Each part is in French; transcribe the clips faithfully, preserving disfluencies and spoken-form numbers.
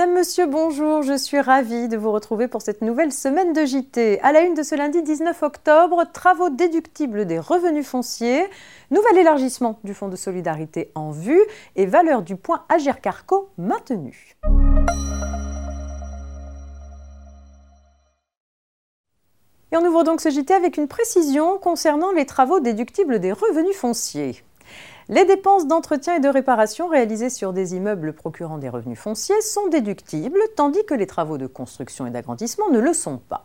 Madame, Monsieur, bonjour, je suis ravie de vous retrouver pour cette nouvelle semaine de J T. À la une de ce lundi dix-neuf octobre, travaux déductibles des revenus fonciers, nouvel élargissement du Fonds de solidarité en vue et valeur du point AGIRC-ARRCO maintenue. Et on ouvre donc ce J T avec une précision concernant les travaux déductibles des revenus fonciers. Les dépenses d'entretien et de réparation réalisées sur des immeubles procurant des revenus fonciers sont déductibles, tandis que les travaux de construction et d'agrandissement ne le sont pas.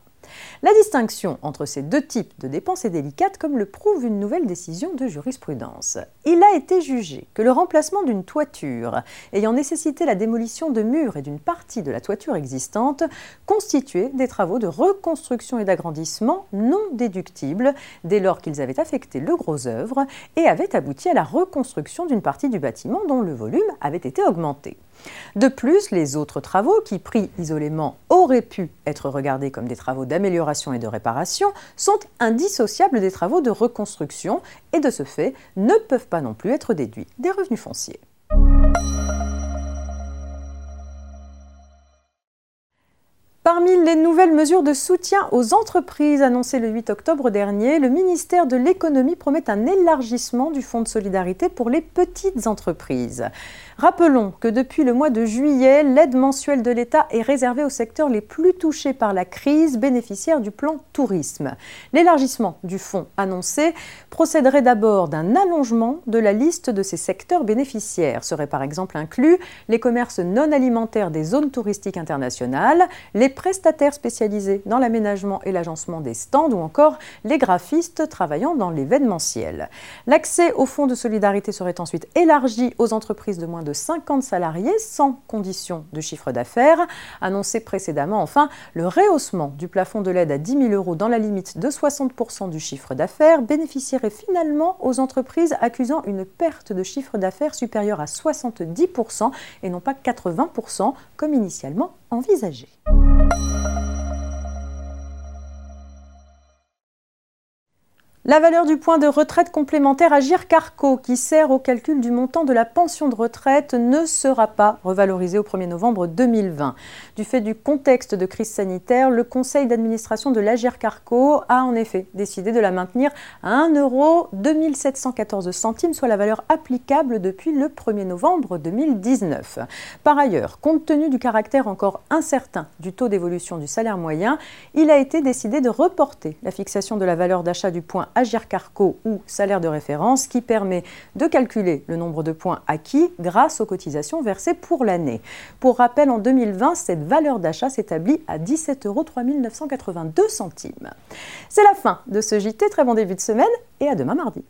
La distinction entre ces deux types de dépenses est délicate, comme le prouve une nouvelle décision de jurisprudence. Il a été jugé que le remplacement d'une toiture ayant nécessité la démolition de murs et d'une partie de la toiture existante constituait des travaux de reconstruction et d'agrandissement non déductibles dès lors qu'ils avaient affecté le gros œuvre et avaient abouti à la reconstruction d'une partie du bâtiment dont le volume avait été augmenté. De plus, les autres travaux qui, pris isolément, auraient pu être regardés comme des travaux d'amélioration et de réparation, sont indissociables des travaux de reconstruction et, de ce fait, ne peuvent pas non plus être déduits des revenus fonciers. Parmi les nouvelles mesures de soutien aux entreprises annoncées le huit octobre dernier, le ministère de l'Économie promet un élargissement du Fonds de solidarité pour les petites entreprises. Rappelons que depuis le mois de juillet, l'aide mensuelle de l'État est réservée aux secteurs les plus touchés par la crise, bénéficiaires du plan tourisme. L'élargissement du fonds annoncé procéderait d'abord d'un allongement de la liste de ces secteurs bénéficiaires. Seraient par exemple inclus les commerces non alimentaires des zones touristiques internationales, les prestataires spécialisés dans l'aménagement et l'agencement des stands ou encore les graphistes travaillant dans l'événementiel. L'accès au fonds de solidarité serait ensuite élargi aux entreprises de moins de cinquante salariés sans condition de chiffre d'affaires. Annoncé précédemment, enfin, le rehaussement du plafond de l'aide à dix mille euros dans la limite de soixante pour cent du chiffre d'affaires bénéficierait finalement aux entreprises accusant une perte de chiffre d'affaires supérieure à soixante-dix pour cent et non pas quatre-vingts pour cent comme initialement envisagé. La valeur du point de retraite complémentaire AGIRC-ARRCO, qui sert au calcul du montant de la pension de retraite, ne sera pas revalorisée au premier novembre deux mille vingt. Du fait du contexte de crise sanitaire, le conseil d'administration de l'AGIRC-ARRCO a en effet décidé de la maintenir à un euro deux mille sept cent quatorze centimes, soit la valeur applicable depuis le premier novembre deux mille dix-neuf. Par ailleurs, compte tenu du caractère encore incertain du taux d'évolution du salaire moyen, il a été décidé de reporter la fixation de la valeur d'achat du point AGIRC-ARRCO ou salaire de référence qui permet de calculer le nombre de points acquis grâce aux cotisations versées pour l'année. Pour rappel, en deux mille vingt, cette valeur d'achat s'établit à dix-sept euros trois mille neuf cent quatre-vingt-deux centimes. C'est la fin de ce J T, très bon début de semaine et à demain mardi.